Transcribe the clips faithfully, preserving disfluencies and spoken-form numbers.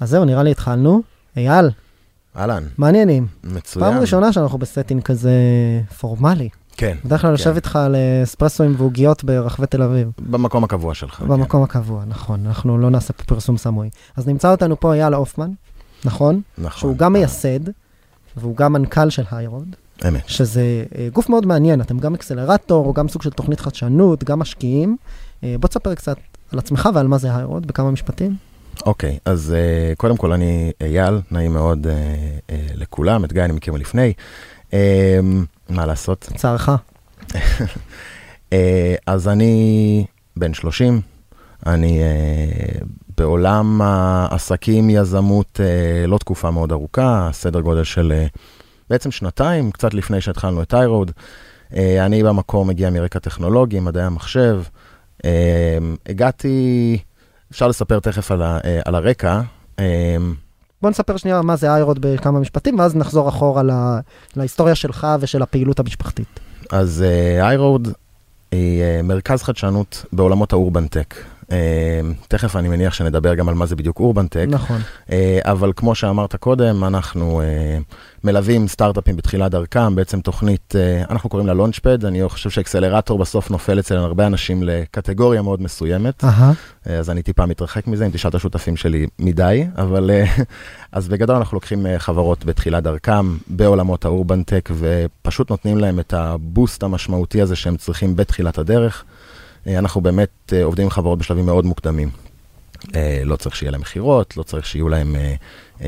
אז זהו, נראה לי התחלנו. אייל. אהלן. מעניינים. מצוין. פעם ראשונה שאנחנו בסטינג כזה פורמלי. כן. בדרך כלל יושב איתך על אספרסוים ועוגיות ברחבי תל אביב. במקום הקבוע שלך. במקום הקבוע, נכון. אנחנו לא נעשה פרסום סמוי. אז נמצא אותנו פה אייל הופמן, נכון? נכון. שהוא גם מייסד, והוא גם מנכ"ל של היירוד. אמת. שזה גוף מאוד מעניין. אתם גם אקסלרטור, גם סוג של תוכנית חדשנות, גם משקיעים. בוא תספר קצת על עצמך ועל מה זה היירוד, בכמה משפטים. אוקיי, okay, אז uh, קודם כל אני אייל, נעים מאוד uh, uh, לכולם, את גיא אני מכיר מלפני. Uh, מה לעשות? צערך. uh, אז אני בן שלושים, אני uh, בעולם העסקים, יזמות, uh, לא תקופה מאוד ארוכה, סדר גודל של uh, בעצם שנתיים, קצת לפני שהתחלנו את היירוד. Uh, אני במקור מגיע מרקע טכנולוגי, מדעי המחשב. Uh, הגעתי... אפשר לספר תכף על, ה, על הרקע. בוא נספר שנייה מה זה היירוד בכמה משפטים, ואז נחזור אחורה לה, להיסטוריה שלך ושל הפעילות המשפחתית. אז היירוד היא מרכז חדשנות בעולמות האורבן טק. תכף אני מניח שנדבר גם על מה זה בדיוק אורבן טק. נכון. אבל כמו שאמרת קודם, אנחנו מלווים סטארט-אפים בתחילת דרכם, בעצם תוכנית, אנחנו קוראים לה לונצ'פד, אני חושב שאקסלרטור בסוף נופל אצל הרבה אנשים לקטגוריה מאוד מסוימת, אז אני טיפה מתרחק מזה, אם תשאל את השותפים שלי מדי, אבל אז בגדול אנחנו לוקחים חברות בתחילת דרכם, בעולמות האורבן טק, ופשוט נותנים להם את הבוסט המשמעותי הזה שהם צריכים בתחילת הדרך, אנחנו באמת עובדים עם חברות בשלבים מאוד מוקדמים. לא צריך שיהיה להם מחירות, לא צריך שיהיו להם,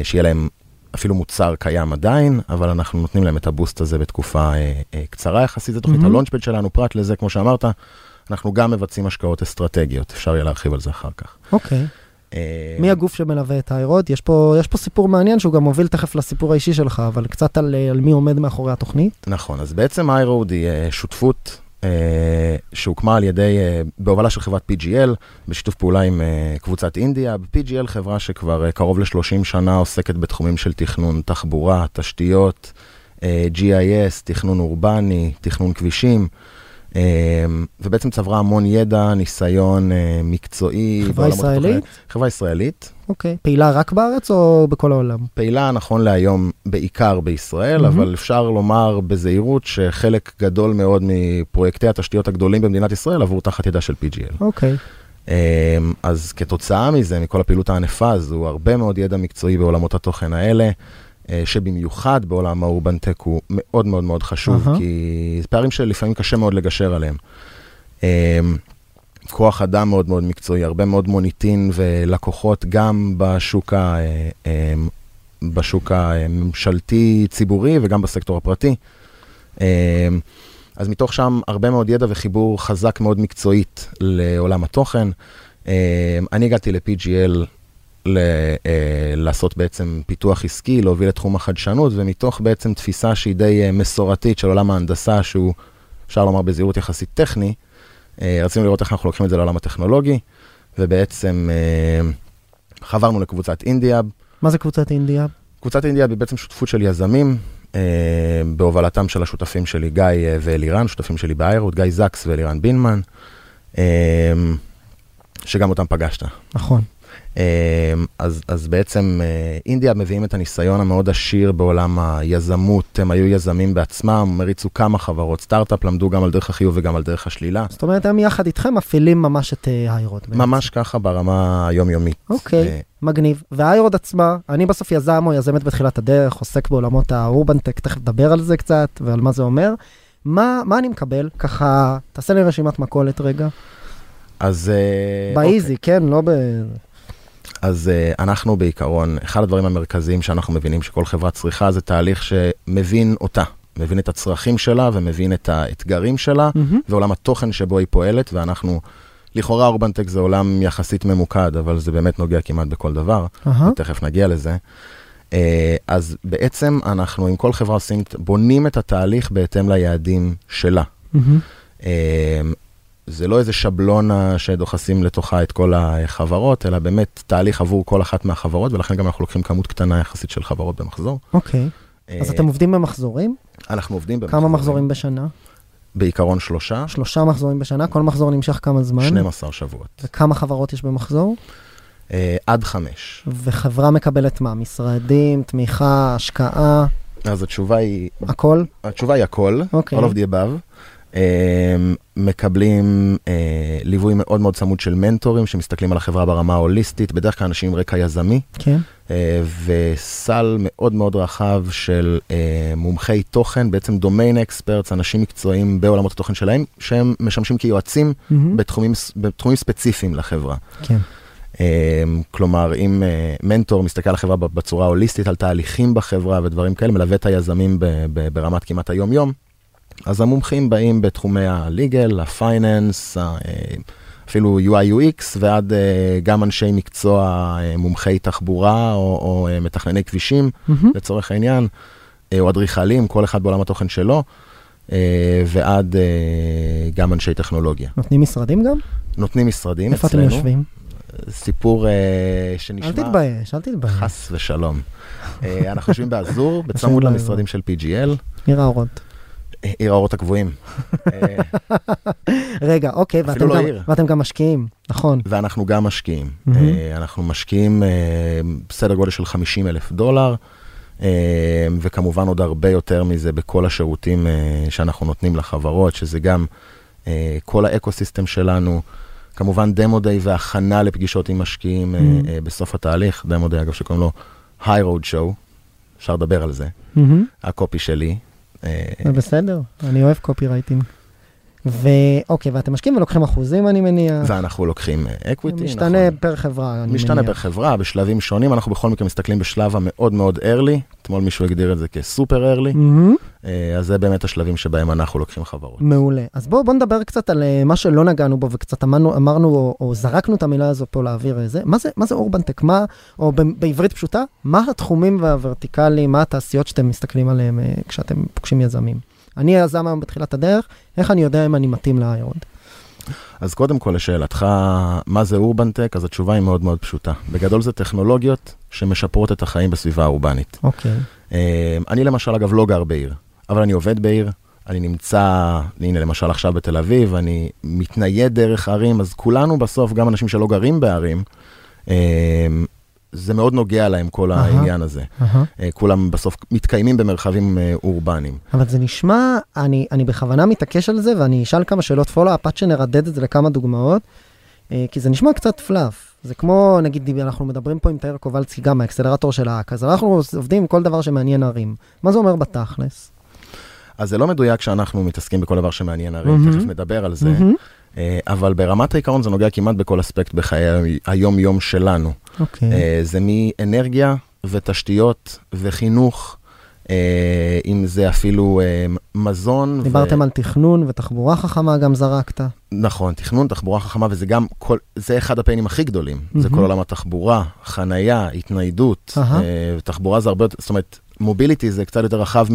שיהיה להם אפילו מוצר קיים עדיין, אבל אנחנו נותנים להם את הבוסט הזה בתקופה קצרה יחסית. זו תוכנית הלונצ'פד שלנו, פרט לזה, כמו שאמרת, אנחנו גם מבצעים השקעות אסטרטגיות. אפשר יהיה להרחיב על זה אחר כך. אוקיי. מי הגוף שמלווה את היירוד? יש פה, יש פה סיפור מעניין שהוא גם מוביל תכף לסיפור האישי שלך, אבל קצת על, על מי עומד מאחורי התוכנית. נכון, אז בעצם היירוד היא שותפות שהוקמה על ידי, בהובלה של חברת פי ג'י אל, בשיתוף פעולה עם קבוצת אינדיה. פי ג'י אל חברה שכבר קרוב ל-שלושים שנה עוסקת בתחומים של תכנון תחבורה, תשתיות, ג'י איי אס, תכנון אורבני, תכנון כבישים, ובעצם צברה המון ידע, ניסיון מקצועי. חברה ישראלית? חברה ישראלית. אוקיי. פעילה רק בארץ או בכל העולם? פעילה נכון להיום בעיקר בישראל, אבל אפשר לומר בזהירות שחלק גדול מאוד מפרויקטי התשתיות הגדולים במדינת ישראל עבור תחת ידה של פי ג'י אל. אוקיי. אז כתוצאה מזה, מכל הפעילות הענפה הזו, הרבה מאוד ידע מקצועי בעולמות התוכן האלה, שבמיוחד בעולם האורבן טק הוא מאוד מאוד מאוד חשוב, uh-huh. כי זה פערים שלפעמים קשה מאוד לגשר עליהם. Um, כוח אדם מאוד מאוד מקצועי, הרבה מאוד מוניטין ולקוחות, גם בשוק, ה, um, בשוק הממשלתי ציבורי וגם בסקטור הפרטי. Um, אז מתוך שם הרבה מאוד ידע וחיבור חזק מאוד מקצועית לעולם התוכן. Um, אני הגעתי ל-פי ג'י אל, לעשות בעצם פיתוח עסקי, להוביל לתחום החדשנות, ומתוך בעצם תפיסה שהיא די מסורתית של עולם ההנדסה, שהוא אפשר לומר בזהירות יחסית טכני, רצינו לראות איך אנחנו לוקחים את זה לעולם הטכנולוגי, ובעצם חברנו לקבוצת אינדיה. מה זה קבוצת אינדיה? קבוצת אינדיה היא בעצם שותפות של יזמים, בהובלתם של השותפים שלי גיא ואלירן, שותפים שלי באיירוד, גיא זקס ואלירן בינמן, שגם אותם פגשת. נכון. אז, אז בעצם אינדיה מביאים את הניסיון המאוד עשיר בעולם היזמות, הם היו יזמים בעצמם, מריצו כמה חברות סטארט-אפ, למדו גם על דרך החיוב וגם על דרך השלילה. זאת אומרת, הם יחד איתכם מפעילים ממש את היירוד. ממש ככה ברמה היומיומית. אוקיי, מגניב. והיירוד עצמה, אני בסוף יזם או יזמת בתחילת הדרך, עוסק בעולמות האורבן טק, תכף דבר על זה קצת ועל מה זה אומר. מה, מה אני מקבל? ככה, תעשה לי רשימת מכולת רגע. אז... באיזי, כן, לא ב... אז uh, אנחנו בעיקרון, אחד הדברים המרכזיים שאנחנו מבינים שכל חברה צריכה, זה תהליך שמבין אותה, מבין את הצרכים שלה ומבין את האתגרים שלה, mm-hmm. ועולם התוכן שבו היא פועלת, ואנחנו לכאורה אורבנטק זה עולם יחסית ממוקד, אבל זה באמת נוגע כמעט בכל דבר, ותכף נגיע לזה. אז בעצם אנחנו עם כל חברה סינית בונים את התהליך בהתאם ליעדים שלה. זה לא איזה שבלונה שדוחסים לתוכה את כל החברות, אלא באמת תהליך עבור כל אחת מהחברות, ולכן גם אנחנו לוקחים כמות קטנה יחסית של חברות במחזור. אוקיי. אז אתם עובדים במחזורים? אנחנו עובדים במחזורים. כמה מחזורים בשנה? בעיקרון שלושה. שלושה מחזורים בשנה? כל מחזור נמשך כמה זמן? שנים עשר שבועות. וכמה חברות יש במחזור? עד חמש. וחברה מקבלת מה? משרדים, תמיכה, השקעה? אז התשובה היא... הכל? התשובה היא הכל. אוקיי. all of the above. מקבלים ליווי מאוד מאוד צמוד של מנטורים שמסתכלים על החברה ברמה ההוליסטית, בדרך כלל אנשים עם רקע יזמי, וסל מאוד מאוד רחב של מומחי תוכן, בעצם דומיין אקספרטס, אנשים מקצועיים בעולמות התוכן שלהם, שהם משמשים כיועצים בתחומים, בתחומים ספציפיים לחברה. כן. כלומר, אם מנטור מסתכל על החברה בצורה הוליסטית, על תהליכים בחברה ודברים כאלה, מלווה את היזמים ברמת כמעט היום-יום, אז המומחים באים בתחומי הליגל, הפייננס, אפילו יו איי יו אקס, ועד גם אנשי מקצוע, מומחי תחבורה או, או מתכנני כבישים, mm-hmm. לצורך העניין, או אדריכלים, כל אחד בעולם התוכן שלו, ועד גם אנשי טכנולוגיה. נותנים משרדים גם? נותנים משרדים אצלנו. איפה אתם יושבים? סיפור שנשמע... אל תתבייש, אל תתבייש. חס ושלום. אנחנו יושבים באזור, בצמוד למשרדים של פי ג'י אל. נראה אורוד. עיר האורות הקבועים. רגע, אוקיי, ואתם גם משקיעים, נכון. ואנחנו גם משקיעים. אנחנו משקיעים בסדר גודל של חמישים אלף דולר, וכמובן עוד הרבה יותר מזה בכל השירותים שאנחנו נותנים לחברות, שזה גם כל האקוסיסטם שלנו, כמובן דמו-דיי והכנה לפגישות עם משקיעים בסוף התהליך, דמו-דיי אגב שקוראים לו היירוד שואו, אפשר לדבר על זה, הקופי שלי, בסדר, אני אוהב קופי רייטים. ואוקיי, ואתם משקיעים ולוקחים אחוזים, אני מניע. ואנחנו לוקחים אקוויטי. משתנה פר חברה, אני מניע. משתנה פר חברה, בשלבים שונים, אנחנו בכל מקרה מסתכלים בשלב המאוד מאוד early, אתמול מישהו הגדיר את זה כסופר early, אז זה באמת השלבים שבהם אנחנו לוקחים חברות. מעולה. אז בואו נדבר קצת על מה שלא נגענו בו, וקצת אמרנו או זרקנו את המילה הזו פה לאוויר איזה. מה זה אורבן טק? או בעברית פשוטה, מה התחומים והוורטיקלים, מה התעשיות שאתם מסתכלים עליהם כשאתם פוגשים יזמים? אני יזם היום בתחילת הדרך, איך אני יודע אם אני מתאים להיירוד? אז קודם כל לשאלתך, מה זה אורבן טק? אז התשובה היא מאוד מאוד פשוטה. בגדול זה טכנולוגיות שמשפרות את החיים בסביבה האורבנית. אוקיי. אני למשל, אגב, לא גר בעיר, אבל אני עובד בעיר, אני נמצא, הנה למשל עכשיו בתל אביב, אני מתנייד דרך ערים, אז כולנו בסוף, גם אנשים שלא גרים בערים, זה מאוד נוגע להם כל העניין הזה. כולם בסוף מתקיימים במרחבים אורבניים. אבל זה נשמע, אני בכוונה מתעקש על זה, ואני אשאל כמה שאלות פולו-אפ, עד שנרדד את זה לכמה דוגמאות, כי זה נשמע קצת פלאף. זה כמו, נגיד, אנחנו מדברים פה עם תאיר קובלצקי, גם האקסלרטור של האק, אז אנחנו עובדים עם כל דבר שמעניין ערים. מה זה אומר בתכלס? אז זה לא מדויק שאנחנו מתעסקים בכל דבר שמעניין ערים, תכף נדבר על זה. אבל ברמת העיקרון זה נוגע כמעט בכל אספקט בחיי היום-יום שלנו. זה מאנרגיה ותשתיות וחינוך, אם זה אפילו מזון. דיברתם על תכנון ותחבורה חכמה, גם זרקת. נכון, תכנון, תחבורה חכמה, וזה גם, זה אחד הפעינים הכי גדולים. זה כל עולם התחבורה, חנייה, התניידות, ותחבורה זה הרבה יותר, זאת אומרת, מוביליטי זה קצת יותר רחב,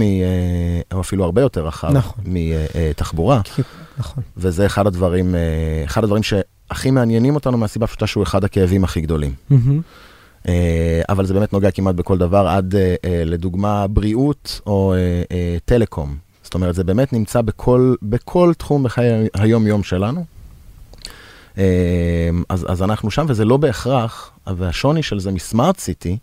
או אפילו הרבה יותר רחב, מתחבורה. נכון. וזה אחד הדברים, אחד הדברים שהכי מעניינים אותנו מהסיבה פשוטה שהוא אחד הכאבים הכי גדולים. אבל זה באמת נוגע כמעט בכל דבר, עד לדוגמה בריאות או טלקום. זאת אומרת, זה באמת נמצא בכל, בכל תחום בחיי היום-יום שלנו. אז, אז אנחנו שם, וזה לא בהכרח, והשוני של זה מסמארט סיטי,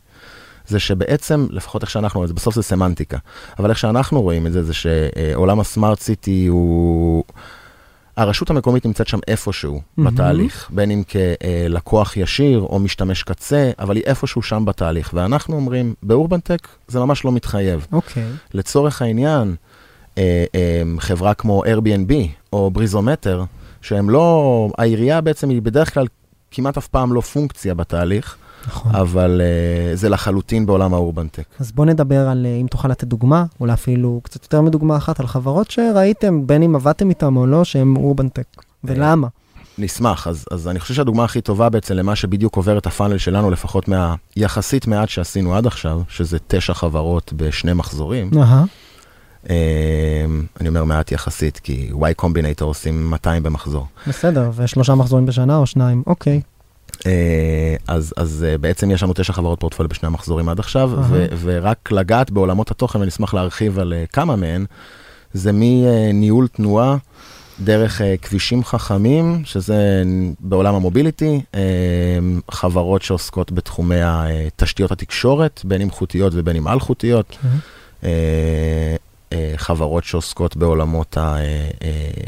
זה שבעצם, לפחות איך שאנחנו רואים, בסוף זה סמנטיקה, אבל איך שאנחנו רואים את זה, זה שעולם הסמארט סיטי הוא... הרשות המקומית נמצאת שם איפשהו בתהליך, בין אם כלקוח ישיר או משתמש קצה, אבל היא איפשהו שם בתהליך. ואנחנו אומרים, באורבן טק זה ממש לא מתחייב. אוקיי. לצורך העניין, חברה כמו Airbnb או בריזומטר, שהם לא... העירייה בעצם היא בדרך כלל כמעט אף פעם לא פונקציה בתהליך, נכון. אבל uh, זה לחלוטין בעולם האורבנטק. אז בוא נדבר על, uh, אם תוכל לתת דוגמה, אולי אפילו קצת יותר מדוגמה אחת, על חברות שראיתם, בין אם עבדתם איתם או לא, שהם אורבנטק, ולמה? נשמח. אז, אז אני חושב שהדוגמה הכי טובה בעצם למה שבדיוק עובר את הפאנל שלנו, לפחות מהיחסית מעט שעשינו עד עכשיו, שזה תשע חברות בשני מחזורים. Uh-huh. אני אומר מעט יחסית, כי Y Combinator עושים מאתיים במחזור. בסדר, ושלושה מחזורים בשנה או שניים, אוקיי. אז, אז בעצם יש לנו תשע חברות פורטפוליו בשני המחזורים עד עכשיו, uh-huh. ו, ורק לגעת בעולמות התוכן, ונשמח להרחיב על כמה מהן, זה מניהול תנועה, דרך כבישים חכמים, שזה בעולם המוביליטי, חברות שעוסקות בתחומי התשתיות התקשורת, בין אם חוטיות ובין אם על חוטיות, חברות שעוסקות בעולמות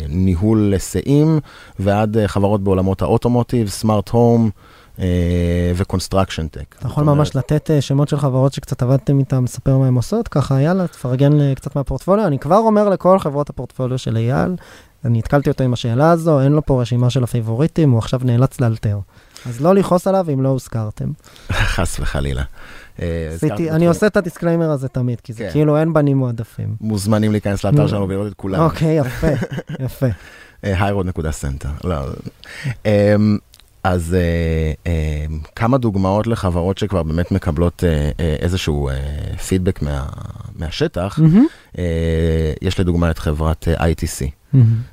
הניהול לסעים, ועד חברות בעולמות האוטומוטיב, סמארט הום, וקונסטרקשן טק. אתה יכול ממש לתת שמות של חברות שקצת עבדתם איתם, ספר מה הם עושות, ככה יאללה, תפרגן קצת מהפורטפוליו. אני כבר אומר לכל חברות הפורטפוליו של אייל, אני התקלתי אותו עם השאלה הזו, אין לו פה רשימה של הפייבוריטים, הוא עכשיו נאלץ לאלתר. אז לא לחוס עליו אם לא הוזכרתם. חס וחלילה. אני עושה את הדיסקליימר הזה תמיד, כי זה כאילו אין בנים מועדפים. מוזמנים להיכנס לאתר שלנו ולראות את כולם. אוקיי, יפה, יפה. היירוד נקודה סנטר. אז כמה דוגמאות לחברות שכבר באמת מקבלות איזשהו פידבק מהשטח. יש לדוגמה את חברת איי טי סי.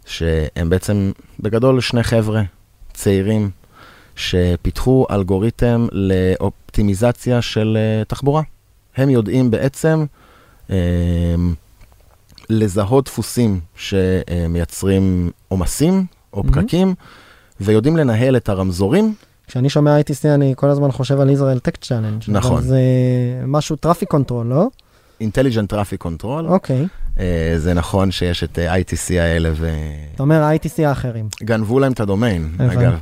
שהם בעצם בגדול שני חבר'ה צעירים שפיתחו אלגוריתם לאופטימיזציה של תחבורה. הם יודעים בעצם לזהות דפוסים שמייצרים עומסים או פקקים, ויודעים לנהל את הרמזורים. כשאני שומע איי טי סי אני כל הזמן חושב על ישראל טק צ'אלנג'. נכון. זה משהו טראפיק קונטרול, לא? Intelligent Traffic Control. אוקיי. זה נכון שיש את איי טי סי האלה ו... אתה אומר, איי טי סי האחרים. גנבו להם את הדומיין, אגב.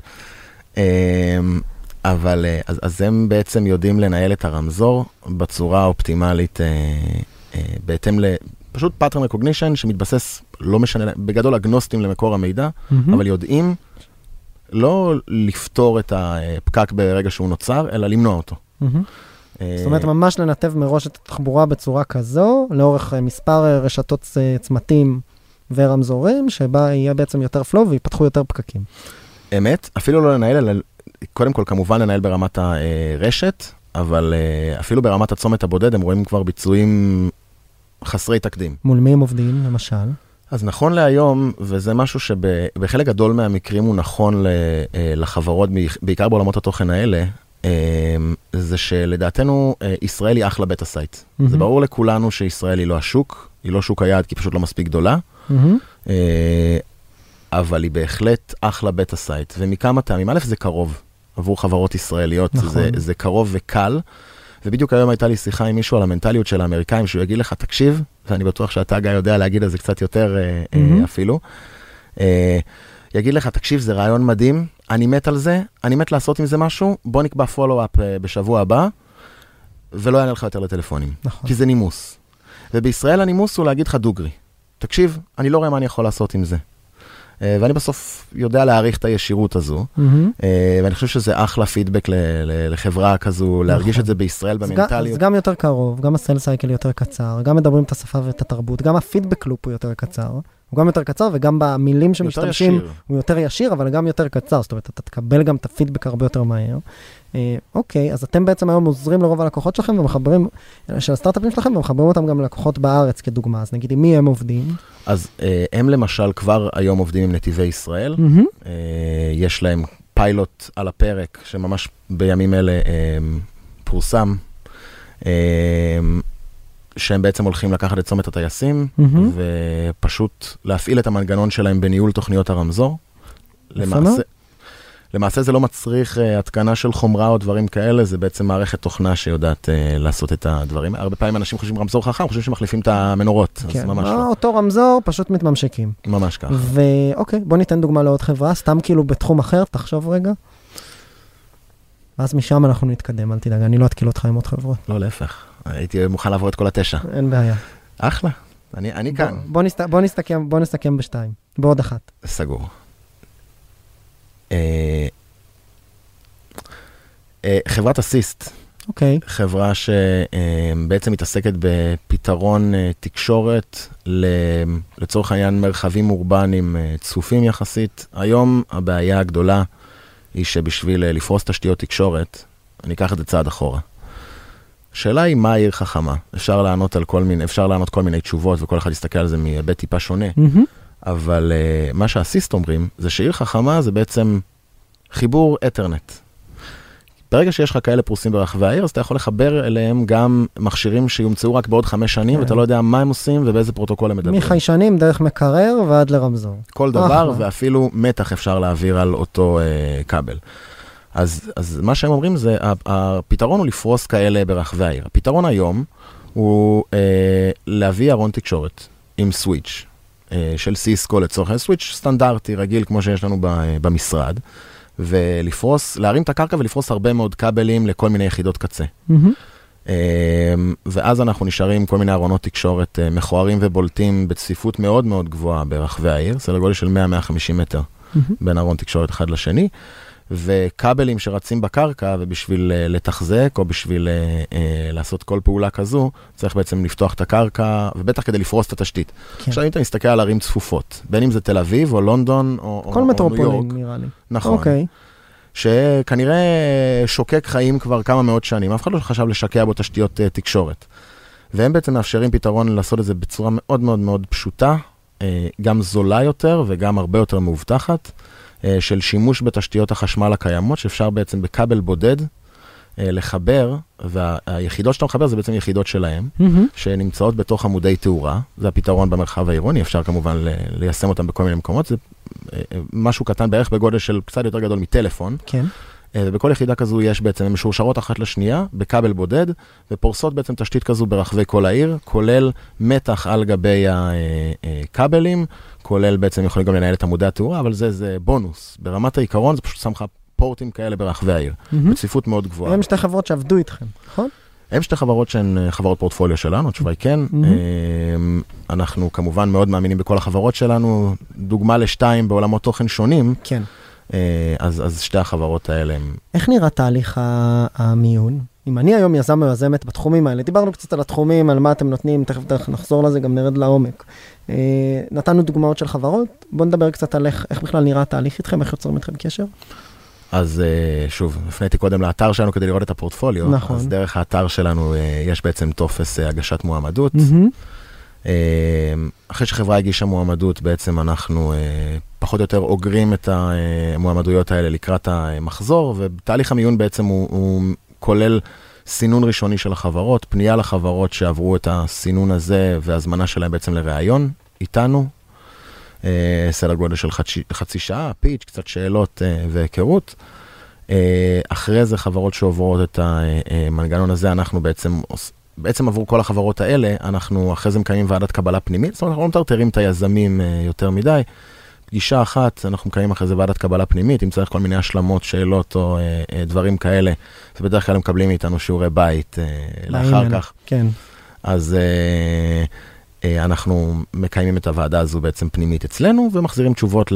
אבל אז הם בעצם יודעים לנהל את הרמזור בצורה האופטימלית, בהתאם לפשוט pattern recognition שמתבסס, לא משנה, בגדול אגנוסטים למקור המידע, אבל יודעים לא לפתור את הפקק ברגע שהוא נוצר, אלא למנוע אותו. אהה. זאת אומרת, ממש לנתב מראש את התחבורה בצורה כזו, לאורך מספר רשתות צמתים ורמזורים, שבה יהיה בעצם יותר פלו ויפתחו יותר פקקים. אמת, אפילו לא לנהל, אלא קודם כל כמובן לנהל ברמת הרשת, אבל אפילו ברמת הצומת הבודד, הם רואים כבר ביצועים חסרי תקדים. מול מי הם עובדים, למשל? אז נכון להיום, וזה משהו שבחלק גדול מהמקרים הוא נכון לחברות, בעיקר בעולמות התוכן האלה, זה שלדעתנו ישראל היא אחלה בית הסייט. זה ברור לכולנו שישראל היא לא השוק, היא לא שוק היעד, כי פשוט לא מספיק גדולה, אבל היא בהחלט אחלה בית הסייט. ומכמה טעמים, א', זה קרוב עבור חברות ישראליות, זה קרוב וקל, ובדיוק היום הייתה לי שיחה עם מישהו על המנטליות של האמריקאים, שהוא יגיד לך, תקשיב, ואני בטוח שאתה גיא יודע להגיד על זה קצת יותר אפילו, יגיד לך, תקשיב, זה רעיון מדהים, אני מת על זה, אני מת לעשות עם זה משהו, בוא נקבע פולו-אפ בשבוע הבא, ולא יענה לך יותר לטלפונים. נכון. כי זה נימוס. ובישראל הנימוס הוא להגיד לך דוגרי. תקשיב, אני לא רואה מה אני יכול לעשות עם זה. ואני בסוף יודע להעריך את הישירות הזו, ואני חושב שזה אחלה פידבק לחברה כזו, להרגיש את זה בישראל במנטליות. זה גם יותר קרוב, גם הסל סייקל יותר קצר, גם מדברים את השפה ואת התרבות, גם הפידבק לופ הוא יותר קצר. הוא גם יותר קצר, וגם במילים שמשתמשים הוא יותר ישיר, אבל גם יותר קצר. זאת אומרת, אתה תקבל גם את הפידבק הרבה יותר מהר. אוקיי, אז אתם בעצם היום עוזרים לרוב הלקוחות שלכם, ומחברים, של הסטארט-אפים שלכם, ומחברים אותם גם ללקוחות בארץ, כדוגמה. אז נגיד, עם מי הם עובדים? אז הם למשל כבר היום עובדים עם נתיבי ישראל. יש להם פיילוט על הפרק, שממש בימים אלה פורסם. שהם בעצם הולכים לקחת את צומת הטייסים, ופשוט להפעיל את המנגנון שלהם בניהול תוכניות הרמזור. למעשה זה לא מצריך התקנה של חומרה או דברים כאלה, זה בעצם מערכת תוכנה שיודעת לעשות את הדברים. הרבה פעמים אנשים חושבים רמזור חכם, חושבים שמחליפים את המנורות. כן, אותו רמזור פשוט מתממשקים. ממש ככה. ואוקיי, בוא ניתן דוגמה לעוד חברה, סתם כאילו בתחום אחר, תחשוב רגע. ואז משם אנחנו נתקדם, אל תדאג, אני לא אתקיל אותך עם עוד חברות. לא, להפך. הייתי מוכן לעבור את כל התשע. אין בעיה. אחלה, אני, אני ב, כאן. בוא, נסת, בוא, נסתכם, בוא נסתכם בשתיים, בעוד אחת. סגור. אה, אה, חברת אסיסט, אוקיי. חברה שבעצם מתעסקת בפתרון תקשורת לצורך העניין מרחבים אורבניים צפופים יחסית. היום הבעיה הגדולה היא שבשביל לפרוס תשתיות תקשורת, אני אקח את זה צעד אחורה. השאלה היא מה העיר חכמה. אפשר לענות על כל מיני, אפשר לענות כל מיני תשובות, וכל אחד יסתכל על זה מבית טיפה שונה. Mm-hmm. אבל uh, מה שהאסיסט אומרים, זה שעיר חכמה זה בעצם חיבור אתרנט. ברגע שיש לך כאלה פרוסים ברחבי העיר, אז אתה יכול לחבר אליהם גם מכשירים שיומצאו רק בעוד חמש שנים, ואתה לא יודע מה הם עושים ובאיזה פרוטוקול הם מדברים. מחיישנים דרך מקרר ועד לרמזור. כל דבר, ואפילו מתח אפשר להעביר על אותו כבל. אז, אז מה שהם אומרים זה, הפתרון הוא לפרוס כאלה ברחבי העיר. הפתרון היום הוא להביא ארון תקשורת עם סוויץ' של סיסקו לצורך, סוויץ' סטנדרטי, רגיל, כמו שיש לנו במשרד. ולפרוס, להרים את הקרקע ולפרוס הרבה מאוד קבלים לכל מיני יחידות קצה. Mm-hmm. ואז אנחנו נשארים כל מיני ארונות תקשורת מכוערים ובולטים בצפיפות מאוד מאוד גבוהה ברחבי העיר, סדר גודל של מאה עד מאה וחמישים מטר mm-hmm. בין ארון תקשורת אחד לשני, וקבלים שרצים בקרקע, ובשביל לתחזק או בשביל אה, לעשות כל פעולה כזו, צריך בעצם לפתוח את הקרקע, ובטח כדי לפרוס את התשתית. כן. עכשיו, אם אתה מסתכל על ערים צפופות, בין אם זה תל אביב או לונדון או, כל או, מטרופולין, או ניו יורק. נראה לי. נכון. Okay. שכנראה שוקק חיים כבר כמה מאות שנים. אף אחד לא חשב לשקע בו תשתיות אה, תקשורת. והם בעצם מאפשרים פתרון לעשות את זה בצורה מאוד מאוד מאוד פשוטה, אה, גם זולה יותר וגם הרבה יותר מאובטחת. של שימוש בתשתיות החשמל הקיימות, שאפשר בעצם בקבל בודד לחבר, והיחידות שאתה מחבר זה בעצם יחידות שלהם, שנמצאות בתוך עמודי תאורה, זה הפתרון במרחב העירוני, אפשר כמובן ליישם אותם בכל מיני מקומות, זה משהו קטן בערך בגודל של קצת יותר גדול מטלפון, כן. ובכל יחידה כזו יש בעצם משורשרות אחת לשנייה, בקבל בודד, ופורסות בעצם תשתית כזו ברחבי כל העיר, כולל מתח על גבי הקבלים, כולל בעצם יכולים גם לנהל את עמודי התאורה, אבל זה, זה בונוס. ברמת העיקרון זה פשוט שמחה פורטים כאלה ברחבי העיר, mm-hmm. בצפיפות מאוד גבוהה. הם שתי חברות שעבדו איתכם, נכון? הם שתי חברות שהן חברות פורטפוליו שלנו, תשובה היא כן. Mm-hmm. אנחנו כמובן מאוד מאמינים בכל החברות שלנו, דוגמה לשתיים בעולמות תוכן שונים. כן. אז, אז שתי החברות האלה הם... איך נראה תהליך המיון? אם אני היום יזם ויזמת בתחומים האלה, דיברנו קצת על התחומים, על מה אתם נותנים, תכף תכף נחזור לזה, גם נרד לעומק. נתנו דוגמאות של חברות, בואו נדבר קצת על איך, איך בכלל נראה התהליך איתכם, איך יוצרים איתכם קשר? אז שוב, הפניתי קודם לאתר שלנו כדי לראות את הפורטפוליו, נכון. אז דרך האתר שלנו יש בעצם טופס הגשת מועמדות, mm-hmm. אחרי שחברה הגישה מועמדות, בעצם אנחנו פחות או יותר אוגרים את המועמדויות האלה לקראת המחזור, ותהליך המיון בעצם הוא, הוא כולל סינון ראשוני של החברות, פנייה לחברות שעברו את הסינון הזה והזמנה שלהם בעצם לראיון איתנו, סדר גודל של חצי, חצי שעה, פיץ', קצת שאלות והיכרות. אחרי זה חברות שעוברות את המנגנון הזה, אנחנו בעצם עושים, בעצם עבור כל החברות האלה, אנחנו אחרי זה מקיימים ועדת קבלה פנימית, זאת אומרת, אנחנו לא מטרטרים את היזמים יותר מדי. פגישה אחת, אנחנו מקיימים אחרי זה ועדת קבלה פנימית, אם צריך כל מיני השלמות, שאלות או דברים כאלה, ובדרך כלל מקבלים מאיתנו שיעורי בית לאחר כך. כן. אז אנחנו מקיימים את הוועדה הזו בעצם פנימית אצלנו, ומחזירים תשובות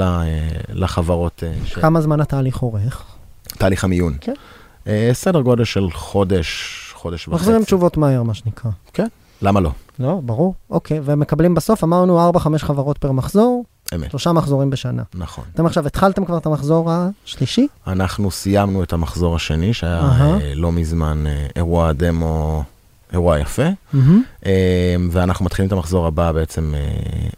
לחברות. כמה זמן התהליך אורך? תהליך המיון. כן. סדר גודל של חודש, חודש וחצי. מחזירים תשובות מהר, מה שנקרא. כן, למה לא? לא, ברור. אוקיי, ומקבלים בסוף, אמרנו ארבע חמש חברות פר מחזור, אמת. שלושה מחזורים בשנה. נכון. אתם עכשיו התחלתם כבר את המחזור השלישי? אנחנו סיימנו את המחזור השני, שהיה uh-huh. לא מזמן אירוע דמו, אירוע יפה, uh-huh. ואנחנו מתחילים את המחזור הבא בעצם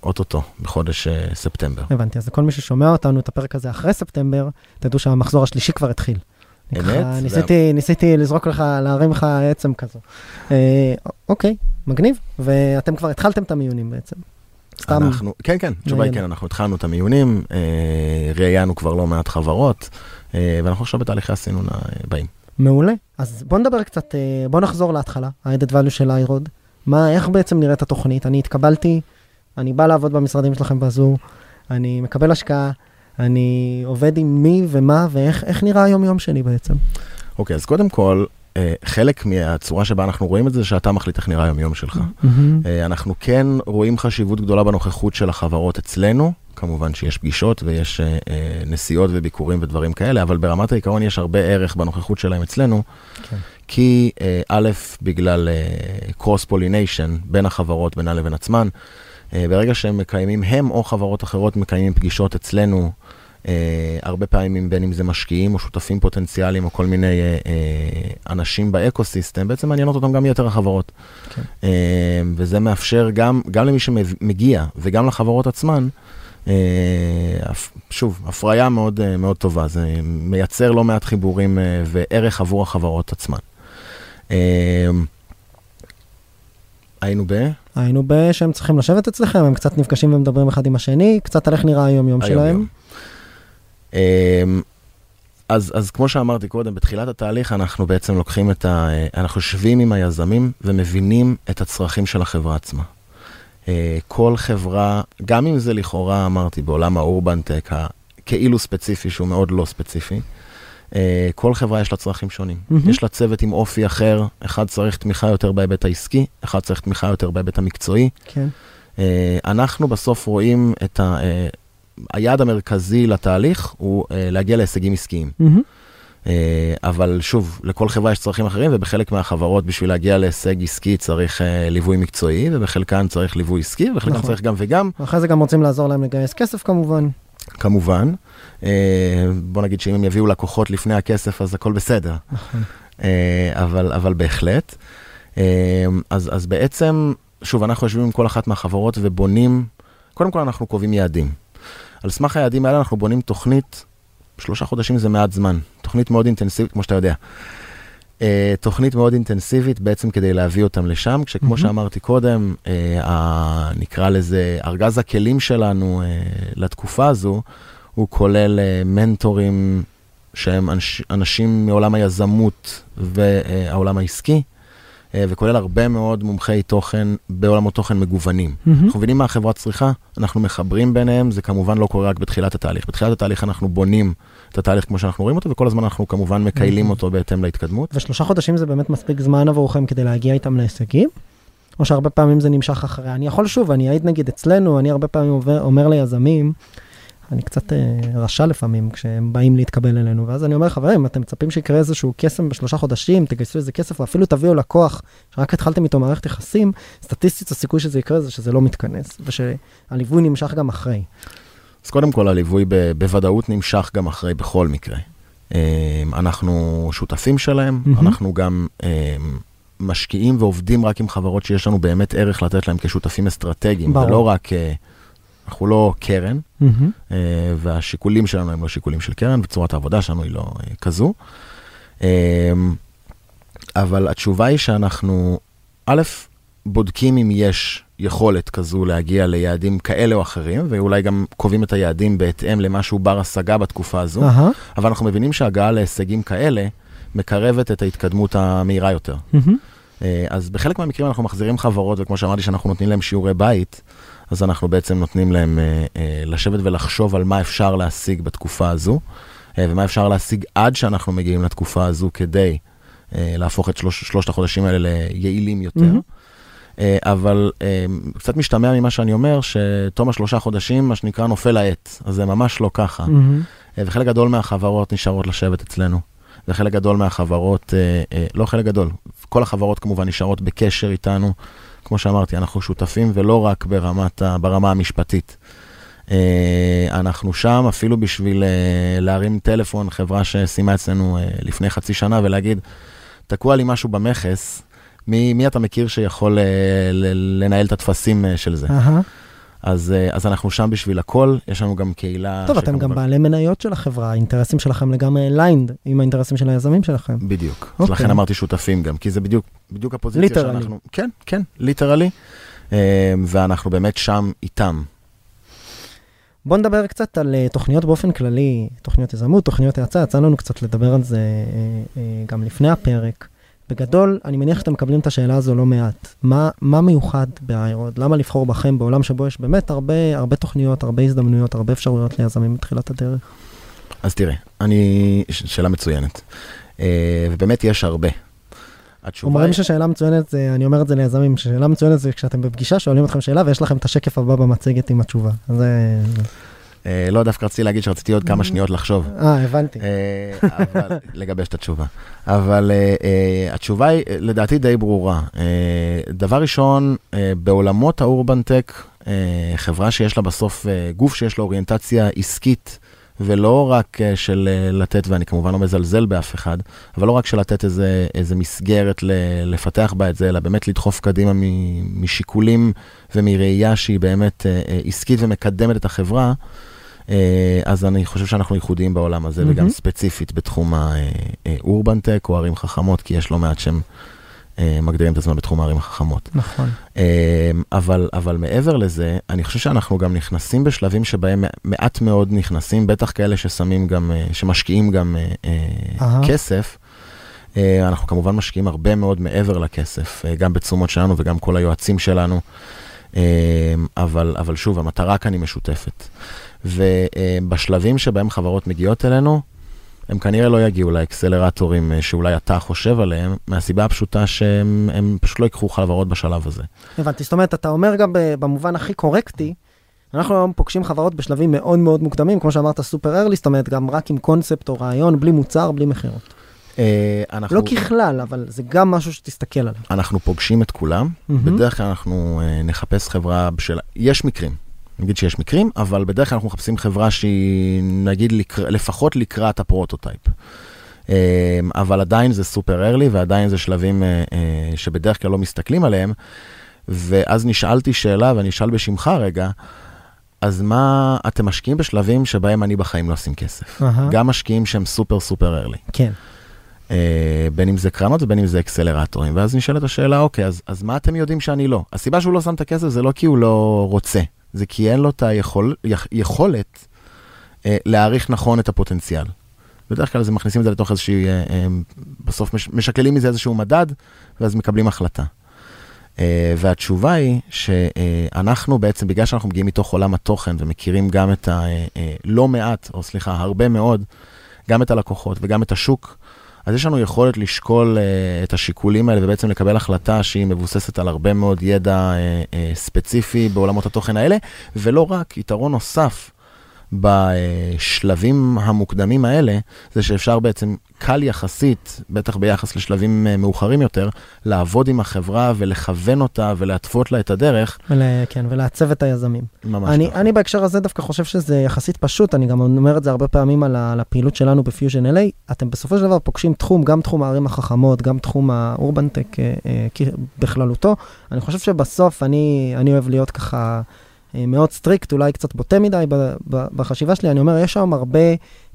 אוטוטו, בחודש ספטמבר. הבנתי, אז כל מי ששומע אותנו את הפרק הזה אחרי ספטמבר, תדעו שהמחזור השלישי כבר התחיל. ניסיתי, ניסיתי לזרוק לך, להרים לך עצם כזו. אוקיי, מגניב. ואתם כבר התחלתם את המיונים בעצם. אנחנו, כן, כן, תשובה היא כן, אנחנו התחלנו את המיונים, ראיינו כבר לא מעט חברות, ואנחנו עכשיו בתהליכי הסינון הבאים. מעולה. אז בוא נדבר קצת, בוא נחזור להתחלה, ה-added value של היירוד. מה, איך בעצם נראית התוכנית? אני התקבלתי, אני בא לעבוד במשרדים שלכם בזור, אני מקבל השקעה, אני עובד עם מי ומה ואיך, איך נראה היום יום שני בעצם? אוקיי, אז קודם כל, חלק מהצורה שבה אנחנו רואים את זה, שאתה מחליט איך נראה היום יום שלך. אנחנו כן רואים חשיבות גדולה בנוכחות של החברות אצלנו, כמובן שיש פגישות ויש נסיעות וביקורים ודברים כאלה, אבל ברמת העיקרון יש הרבה ערך בנוכחות שלהם אצלנו, כי א', בגלל קרוס פוליניישן בין החברות, בינה לבין עצמן, ברגע שהם מקיימים, הם או חברות אחרות מקיימים פגישות אצלנו, הרבה פעמים בין אם זה משקיעים או שותפים פוטנציאליים או כל מיני אנשים באקוסיסטם, בעצם מעניינות אותם גם יותר החברות. וזה מאפשר גם למי שמגיע וגם לחברות עצמן, שוב, הפריה מאוד מאוד טובה, זה מייצר לא מעט חיבורים וערך עבור החברות עצמן. היינו ב... היינו ב... שהם צריכים לשבת אצלכם, הם קצת נפגשים ומדברים אחד עם השני, קצת על איך נראה היום-יום שלהם. אז, אז כמו שאמרתי קודם, בתחילת התהליך אנחנו בעצם לוקחים את ה... אנחנו יושבים עם היזמים ומבינים את הצרכים של החברה עצמה. כל חברה, גם אם זה לכאורה, אמרתי, בעולם האורבן טק, כאילו ספציפי, שהוא מאוד לא ספציפי, כל חברה יש לה צרכים שונים. יש לה צוות עם אופי אחר, אחד צריך תמיכה יותר בהיבט העסקי, אחד צריך תמיכה יותר בהיבט המקצועי. אנחנו בסוף רואים את ה... היעד המרכזי לתהליך הוא להגיע להישגים עסקיים. אבל שוב, לכל חברה יש צרכים אחרים, ובחלק מהחברות בשביל להגיע להישג עסקי צריך ליווי מקצועי, ובחלקן צריך ליווי עסקי, ובחלקן צריך גם וגם. ואחרי זה גם רוצים לעזור להם לגייס כסף כמובן. כמובן. בוא נגיד שאם הם יביאו לקוחות לפני הכסף, אז הכל בסדר. אבל בהחלט. אז בעצם, שוב, אנחנו יושבים עם כל אחת מהחברות ובונים, קודם כל אנחנו קובעים יעדים. על סמך היעדים האלה אנחנו בונים תוכנית, שלושה חודשים זה מעט זמן, תוכנית מאוד אינטנסיבית, כמו שאתה יודע. Uh, תוכנית מאוד אינטנסיבית בעצם כדי להביא אותם לשם, כשכמו mm-hmm. שאמרתי קודם, uh, ה- נקרא לזה ארגז הכלים שלנו uh, לתקופה הזו, הוא כולל uh, מנטורים שהם אנש, אנשים מעולם היזמות והעולם העסקי, uh, וכולל הרבה מאוד מומחי תוכן בעולמות תוכן מגוונים. Mm-hmm. אנחנו מבינים מה החברה צריכה, אנחנו מחברים ביניהם, זה כמובן לא קורה רק בתחילת התהליך. בתחילת התהליך אנחנו בונים את התהליך כמו שאנחנו רואים אותו, וכל הזמן אנחנו כמובן מקיילים אותו בהתאם להתקדמות. ושלושה חודשים זה באמת מספיק זמן עבורכם כדי להגיע איתם להישגים? או שהרבה פעמים זה נמשך אחרי? אני יכול שוב, אני אעיד נגיד אצלנו, אני הרבה פעמים אומר ליזמים, אני קצת רשע לפעמים כשהם באים להתקבל אלינו, ואז אני אומר, חברים, אתם מצפים שיקרה איזשהו קסם בשלושה חודשים, תגייסו איזה כסף, ואפילו תביאו לקוח, שרק התחלתם איתו מערכת יחסים, סטטיסטית הסיכוי שזה יקרה זה שזה לא מתכנס, ושהליווי נמשך גם אחרי. אז קודם כל, הליווי בוודאות נמשך גם אחרי בכל מקרה. אנחנו שותפים שלהם, אנחנו גם משקיעים ועובדים רק עם חברות שיש לנו באמת ערך לתת להם כשותפים אסטרטגיים, ולא רק, אנחנו לא קרן, והשיקולים שלנו הם לא שיקולים של קרן, וצורת העבודה שלנו היא לא כזו. אבל התשובה היא שאנחנו, א', בודקים אם יש יכולת כזו להגיע ליעדים כאלה או אחרים, ואולי גם קובעים את היעדים בהתאם למשהו בר השגה בתקופה הזו, אבל אנחנו מבינים שהגעה להישגים כאלה מקרבת את ההתקדמות המהירה יותר. אז בחלק מהמקרים אנחנו מחזירים חברות, וכמו שאמרתי שאנחנו נותנים להם שיעורי בית, אז אנחנו בעצם נותנים להם לשבת ולחשוב על מה אפשר להשיג בתקופה הזו, ומה אפשר להשיג עד שאנחנו מגיעים לתקופה הזו כדי להפוך את שלושת החודשים האלה ליעילים יותר. אבל קצת משתמע ממה שאני אומר, שתום השלושה חודשים, מה שנקרא, נופל העט. אז זה ממש לא ככה. וחלק גדול מהחברות נשארות לשבת אצלנו. וחלק גדול מהחברות, לא חלק גדול, כל החברות כמובן נשארות בקשר איתנו. כמו שאמרתי, אנחנו שותפים ולא רק ברמת, ברמה המשפטית. אנחנו שם אפילו בשביל להרים טלפון, חברה ששימה אצלנו לפני חצי שנה, ולהגיד, תקוע לי משהו במחס, מי, מי אתה מכיר שיכול uh, לנהל את התפסים uh, של זה? Uh-huh. אז, uh, אז אנחנו שם בשביל הכל, יש לנו גם קהילה... טוב, אתם גם ב... בעלי מניות של החברה, האינטרסים שלכם לגמרי ליינד עם האינטרסים של היזמים שלכם. בדיוק, okay. אז לכן אמרתי שותפים גם, כי זה בדיוק, בדיוק הפוזיציה ליטרלי. שאנחנו... כן, כן, ליטרלי, uh, ואנחנו באמת שם איתם. בוא נדבר קצת על תוכניות באופן כללי, תוכניות יזמות, תוכניות האצה, יצא לנו קצת לדבר על זה uh, uh, גם לפני הפרק. בגדול, אני מניח שאתם מקבלים את השאלה הזו לא מעט. מה, מה מיוחד באיירוד? למה לבחור בכם בעולם שבו יש באמת הרבה, הרבה תוכניות, הרבה הזדמנויות, הרבה אפשרויות ליזמים בתחילת הדרך? אז תראה, אני... שאלה מצוינת. ובאמת יש הרבה. אומרים ששאלה מצוינת, אני אומר את זה ליזמים, ששאלה מצוינת זה כשאתם בפגישה, שואלים אתכם שאלה, ויש לכם את השקף הבא במצגת עם התשובה. זה... לא, דווקא רציתי להגיד שרציתי עוד כמה שניות לחשוב. אה, הבנתי. אבל לגבש את התשובה. אבל התשובה היא, לדעתי, די ברורה. דבר ראשון, בעולמות האורבן טק, חברה שיש לה בסוף, גוף שיש לה אוריינטציה עסקית, ולא רק של לתת, ואני כמובן לא מזלזל באף אחד, אבל לא רק של לתת איזה, איזה מסגרת לפתח בה את זה, אלא באמת לדחוף קדימה משיקולים ומראייה שהיא באמת עסקית ומקדמת את החברה, אז אני חושב שאנחנו ייחודיים בעולם הזה, וגם ספציפית בתחום האורבנטק או ערים חכמות, כי יש לא מעט שם מגדירים את הזמן בתחום הערים החכמות. נכון. אבל, אבל מעבר לזה, אני חושב שאנחנו גם נכנסים בשלבים שבהם מעט מאוד נכנסים, בטח כאלה ששמים גם, שמשקיעים גם כסף. אנחנו כמובן משקיעים הרבה מאוד מעבר לכסף, גם בתשומות שלנו וגם כל היועצים שלנו. אבל, אבל שוב, המטרה כאן היא משותפת. ובשלבים שבהם חברות מגיעות אלינו, הם כנראה לא יגיעו לאקסלרטורים שאולי אתה חושב עליהם, מהסיבה הפשוטה שהם פשוט לא יקחו חברות בשלב הזה. הבנתי, זאת אומרת, אתה אומר גם במובן הכי קורקטי, אנחנו היום פוגשים חברות בשלבים מאוד מאוד מוקדמים, כמו שאמרת, סופר ארלי, זאת אומרת, גם רק עם קונספט או רעיון, בלי מוצר, בלי מחירות. לא ככלל, אבל זה גם משהו שתסתכל עליו. אנחנו פוגשים את כולם, בדרך כלל אנחנו נחפש חברה בשלה, יש מקרים. נגיד שיש מקרים, אבל בדרך כלל אנחנו מחפשים חברה שהיא, נגיד, לפחות לקראת הפרוטוטייפ. אבל עדיין זה סופר ארלי, ועדיין זה שלבים שבדרך כלל לא מסתכלים עליהם, ואז נשאלתי שאלה, ואני אשאל בשמך רגע, אז מה אתם משקיעים בשלבים שבהם אני בחיים לא עושים כסף? גם משקיעים שהם סופר סופר ארלי. כן. בין אם זה קרנות ובין אם זה אקסלרטורים, ואז נשאלת השאלה, אוקיי, אז מה אתם יודעים שאני לא? הסיבה שהוא לא שם את הכסף זה לא כי הוא לא רוצה. זה כי אין לו את היכולת להעריך נכון את הפוטנציאל. בדרך כלל מכניסים את זה לתוך איזושהי, בסוף משקלים מזה איזשהו מדד, ואז מקבלים החלטה. והתשובה היא שאנחנו בעצם, בגלל שאנחנו מגיעים מתוך עולם התוכן, ומכירים גם את הלא מעט, או סליחה, הרבה מאוד, גם את הלקוחות וגם את השוק, אז יש לנו יכולת לשקול את השיקולים האלה, ובעצם לקבל החלטה שהיא מבוססת על הרבה מאוד ידע ספציפי בעולמות התוכן האלה, ולא רק, יתרון נוסף בשלבים המוקדמים האלה, זה שאפשר בעצם קל יחסית, בטח ביחס לשלבים מאוחרים יותר, לעבוד עם החברה ולכוון אותה ולהטפות לה את הדרך. כן, ולעצב את היזמים. אני בהקשר הזה דווקא חושב שזה יחסית פשוט, אני גם אומר את זה הרבה פעמים על הפעילות שלנו בפיוז'ן אל איי, אתם בסופו של דבר פוגשים תחום, גם תחום הערים החכמות, גם תחום האורבנטק בכללותו. אני חושב שבסוף אני אוהב להיות ככה, מאוד סטריקט, אולי קצת בוטה מדי בחשיבה שלי, אני אומר, יש שם הרבה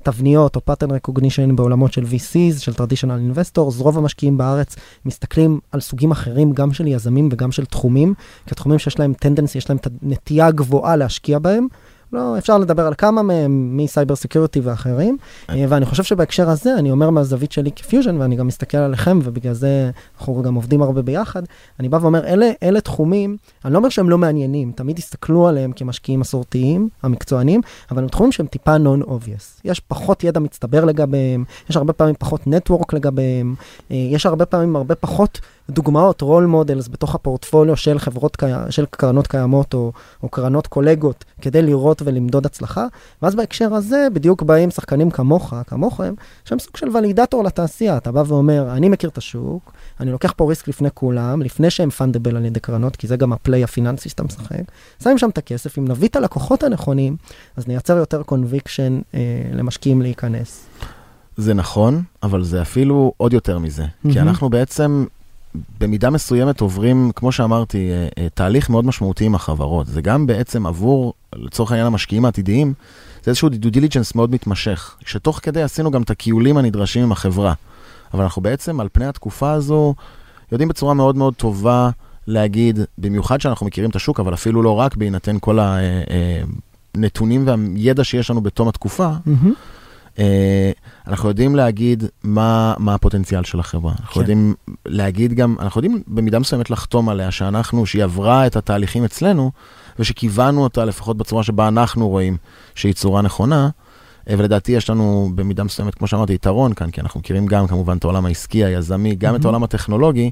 תבניות או pattern recognition בעולמות של וי סיז, של traditional investors, רוב המשקיעים בארץ מסתכלים על סוגים אחרים, גם של יזמים וגם של תחומים, כי התחומים שיש להם tendency, יש להם נטייה גבוהה להשקיע בהם, לא, אפשר לדבר על כמה מהם, מסייבר סקיוריטי ואחרים, ואני חושב שבהקשר הזה, אני אומר מהזווית שלי כפיוז'ן, ואני גם מסתכל עליכם, ובגלל זה אנחנו גם עובדים הרבה ביחד, אני בא ואומר, אלה, אלה תחומים, אני לא אומר שהם לא מעניינים, תמיד הסתכלו עליהם כמשקיעים מסורתיים, המקצוענים, אבל הם תחומים שהם טיפה non-obvious. יש פחות ידע מצטבר לגביהם, יש הרבה פעמים פחות נטוורק לגביהם, יש הרבה פעמים הרבה פחות דוגמאות, רול מודלס בתוך הפורטפוליו של חברות, של קרנות קיימות או, או קרנות קולגות, כדי לראות ולמדוד הצלחה. ואז בהקשר הזה, בדיוק באים שחקנים כמוך, כמוכם, שהם סוג של ולידטור לתעשייה. אתה בא ואומר, אני מכיר את השוק, אני לוקח פה ריסק לפני כולם, לפני שהם פנדבל על ידי קרנות, כי זה גם הפליי הפיננסי שאתה משחק. שמים שם את הכסף, אם נביא את הלקוחות הנכונים, אז נייצר יותר קונביקשן, אה, למשקיעים להיכנס. זה נכון, אבל זה אפילו עוד יותר מזה, כי אנחנו בעצם במידה מסוימת עוברים, כמו שאמרתי, תהליך מאוד משמעותי עם החברות. זה גם בעצם עבור, לצורך העניין המשקיעים העתידיים, זה איזשהו due diligence מאוד מתמשך, שתוך כדי עשינו גם את הקיולים הנדרשים עם החברה. אבל אנחנו בעצם, על פני התקופה הזו, יודעים בצורה מאוד מאוד טובה להגיד, במיוחד שאנחנו מכירים את השוק, אבל אפילו לא רק בהינתן כל הנתונים והידע שיש לנו בתום התקופה, mm-hmm. אנחנו יודעים להגיד מה, מה הפוטנציאל של החברה. אנחנו יודעים להגיד גם, אנחנו יודעים במידה מסוימת לחתום עליה שאנחנו, שהיא עברה את התהליכים אצלנו, ושכיוונו אותה לפחות בצורה שבה אנחנו רואים שהיא צורה נכונה, ולדעתי יש לנו במידה מסוימת, כמו שאמרתי, יתרון כאן, כי אנחנו מכירים גם כמובן את העולם העסקי, היזמי, גם mm-hmm. את העולם הטכנולוגי,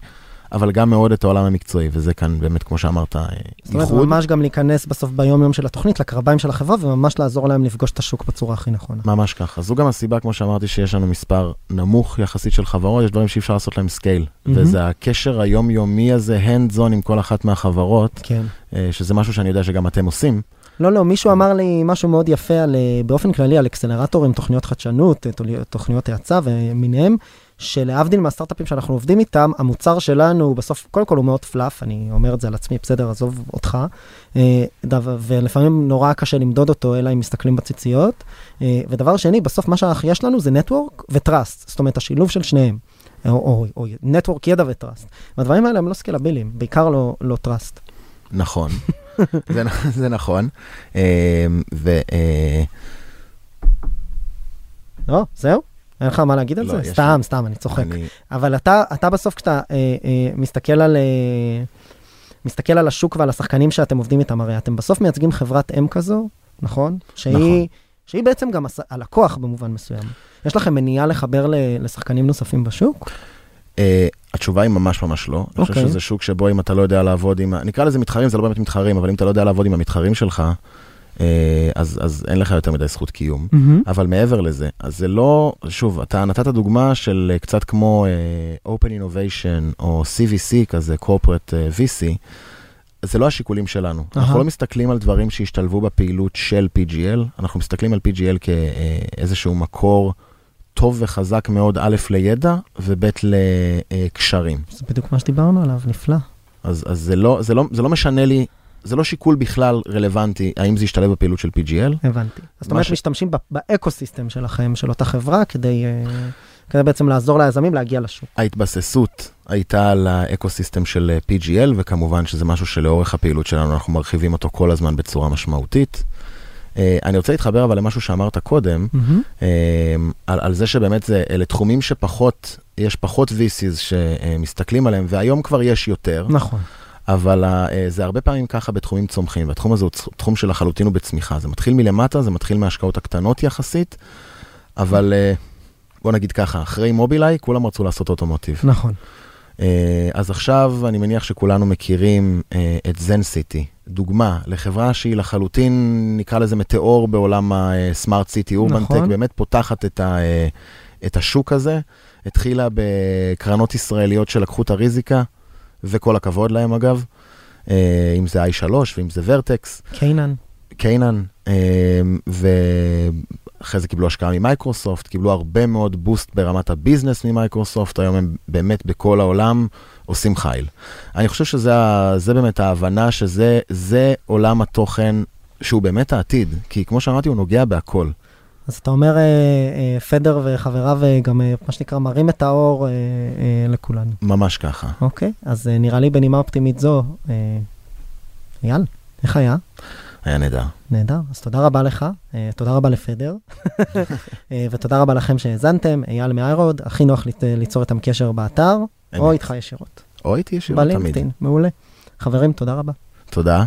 אבל גם מאוד את העולם המקצועי, וזה כאן באמת, כמו שאמרת, ייחוד. זאת אומרת, ממש גם להיכנס בסוף ביום-יום של התוכנית, לקרביים של החברה, וממש לעזור להם לפגוש את השוק בצורה הכי נכונה. ממש ככה. זו גם הסיבה, כמו שאמרתי, שיש לנו מספר נמוך יחסית של חברות, יש דברים שאי אפשר לעשות להם סקייל, וזה הקשר היום-יומי הזה, hands-on עם כל אחת מהחברות, שזה משהו שאני יודע שגם אתם עושים. לא, לא, מישהו אמר לי משהו מאוד יפה על, באופן כללי, על אקסלרטורים, תוכניות חדשנות, תוכניות האצה ומיניהם. שלהבדיל מהסטארט-אפים שאנחנו עובדים איתם, המוצר שלנו בסוף, קודם כל הוא מאוד פלאף, אני אומר את זה על עצמי, בסדר, עזוב אותך, ולפעמים נורא קשה למדוד אותו, אלא אם מסתכלים בציציות, ודבר שני, בסוף מה שיש לנו זה נטוורק וטראסט, זאת אומרת, השילוב של שניהם, או נטוורק ידע וטראסט, והדברים האלה הם לא סקלבילים, בעיקר לא טראסט. נכון, זה נכון, ו... לא, זהו? אין לך מה להגיד על זה? סתם, סתם, אני צוחק. אבל אתה בסוף, כשאתה מסתכל על השוק ועל השחקנים שאתם עובדים איתם, הרי אתם בסוף מייצגים חברת אם כזו, נכון? שהיא בעצם גם הלקוח במובן מסוים. יש לכם מניעה לחבר לשחקנים נוספים בשוק? התשובה היא ממש ממש לא. אני חושב שזה שוק שבו אם אתה לא יודע לעבוד עם... נקרא לזה מתחרים, זה לא באמת מתחרים, אבל אם אתה לא יודע לעבוד עם המתחרים שלך, אז, אז אין לך יותר מדי זכות קיום. Mm-hmm. אבל מעבר לזה, אז זה לא, שוב, אתה נתת דוגמה של קצת כמו uh, Open Innovation או סי וי סי, כזה Corporate uh, וי סי, זה לא השיקולים שלנו. Uh-huh. אנחנו לא מסתכלים על דברים שהשתלבו בפעילות של פי ג'י אל, אנחנו מסתכלים על פי ג'י אל כאיזשהו מקור טוב וחזק מאוד, א' לידע וב' לקשרים. זה בדיוק מה שדיברנו עליו, נפלא. אז, אז זה לא, זה לא, זה לא משנה לי, זה לא שיקול בכלל רלוונטי, האם זה ישתלב בפעילות של פי ג'י אל? הבנתי. זאת אומרת, משתמשים באקוסיסטם שלכם, של אותה חברה, כדי בעצם לעזור ליזמים להגיע לשוק. ההתבססות הייתה על האקוסיסטם של פי ג'י אל, וכמובן שזה משהו שלאורך הפעילות שלנו, אנחנו מרחיבים אותו כל הזמן בצורה משמעותית. אני רוצה להתחבר אבל למשהו שאמרת קודם, על זה שבאמת אלה תחומים שפחות, יש פחות וי סי'ז שמסתכלים עליהם, והיום כבר יש יותר. נכון. אבל זה הרבה פעמים ככה בתחומים צומחים, והתחום הזה הוא תחום של החלוטין ובצמיחה. זה מתחיל מלמטה, זה מתחיל מההשקעות הקטנות יחסית, אבל בוא נגיד ככה, אחרי מובילאיי, כולם רצו לעשות אוטומוטיב. נכון. אז עכשיו אני מניח שכולנו מכירים את זנסיטי, דוגמה לחברה שהיא לחלוטין, נקרא לזה מטאור בעולם הסמארט סיטי, אורבן טק, באמת פותחת את ה... את השוק הזה, התחילה בקרנות ישראליות שלקחו את הריזיקה, וכל הכבוד להם אגב, אם זה איי שלוש ואם זה ורטקס. קנען. קנען, ואחרי זה קיבלו השקעה ממייקרוסופט, קיבלו הרבה מאוד בוסט ברמת הביזנס ממייקרוסופט, היום הם באמת בכל העולם עושים חיל. אני חושב שזה באמת ההבנה שזה עולם התוכן שהוא באמת העתיד, כי כמו שאמרתי הוא נוגע בהכל. אז אתה אומר, פדר וחבריו גם, מה שנקרא, מרים את האור לכולנו. ממש ככה. אוקיי, אז נראה לי בנימה אופטימית זו. אייל, איך היה? היה נהדר. נהדר, אז תודה רבה לך, תודה רבה לפדר, ותודה רבה לכם שהאזנתם, אייל מהיירוד, הכי נוח ליצור איתם קשר באתר, או איתך ישירות. או איתי ישירות, תמיד. מעולה. חברים, תודה רבה. תודה.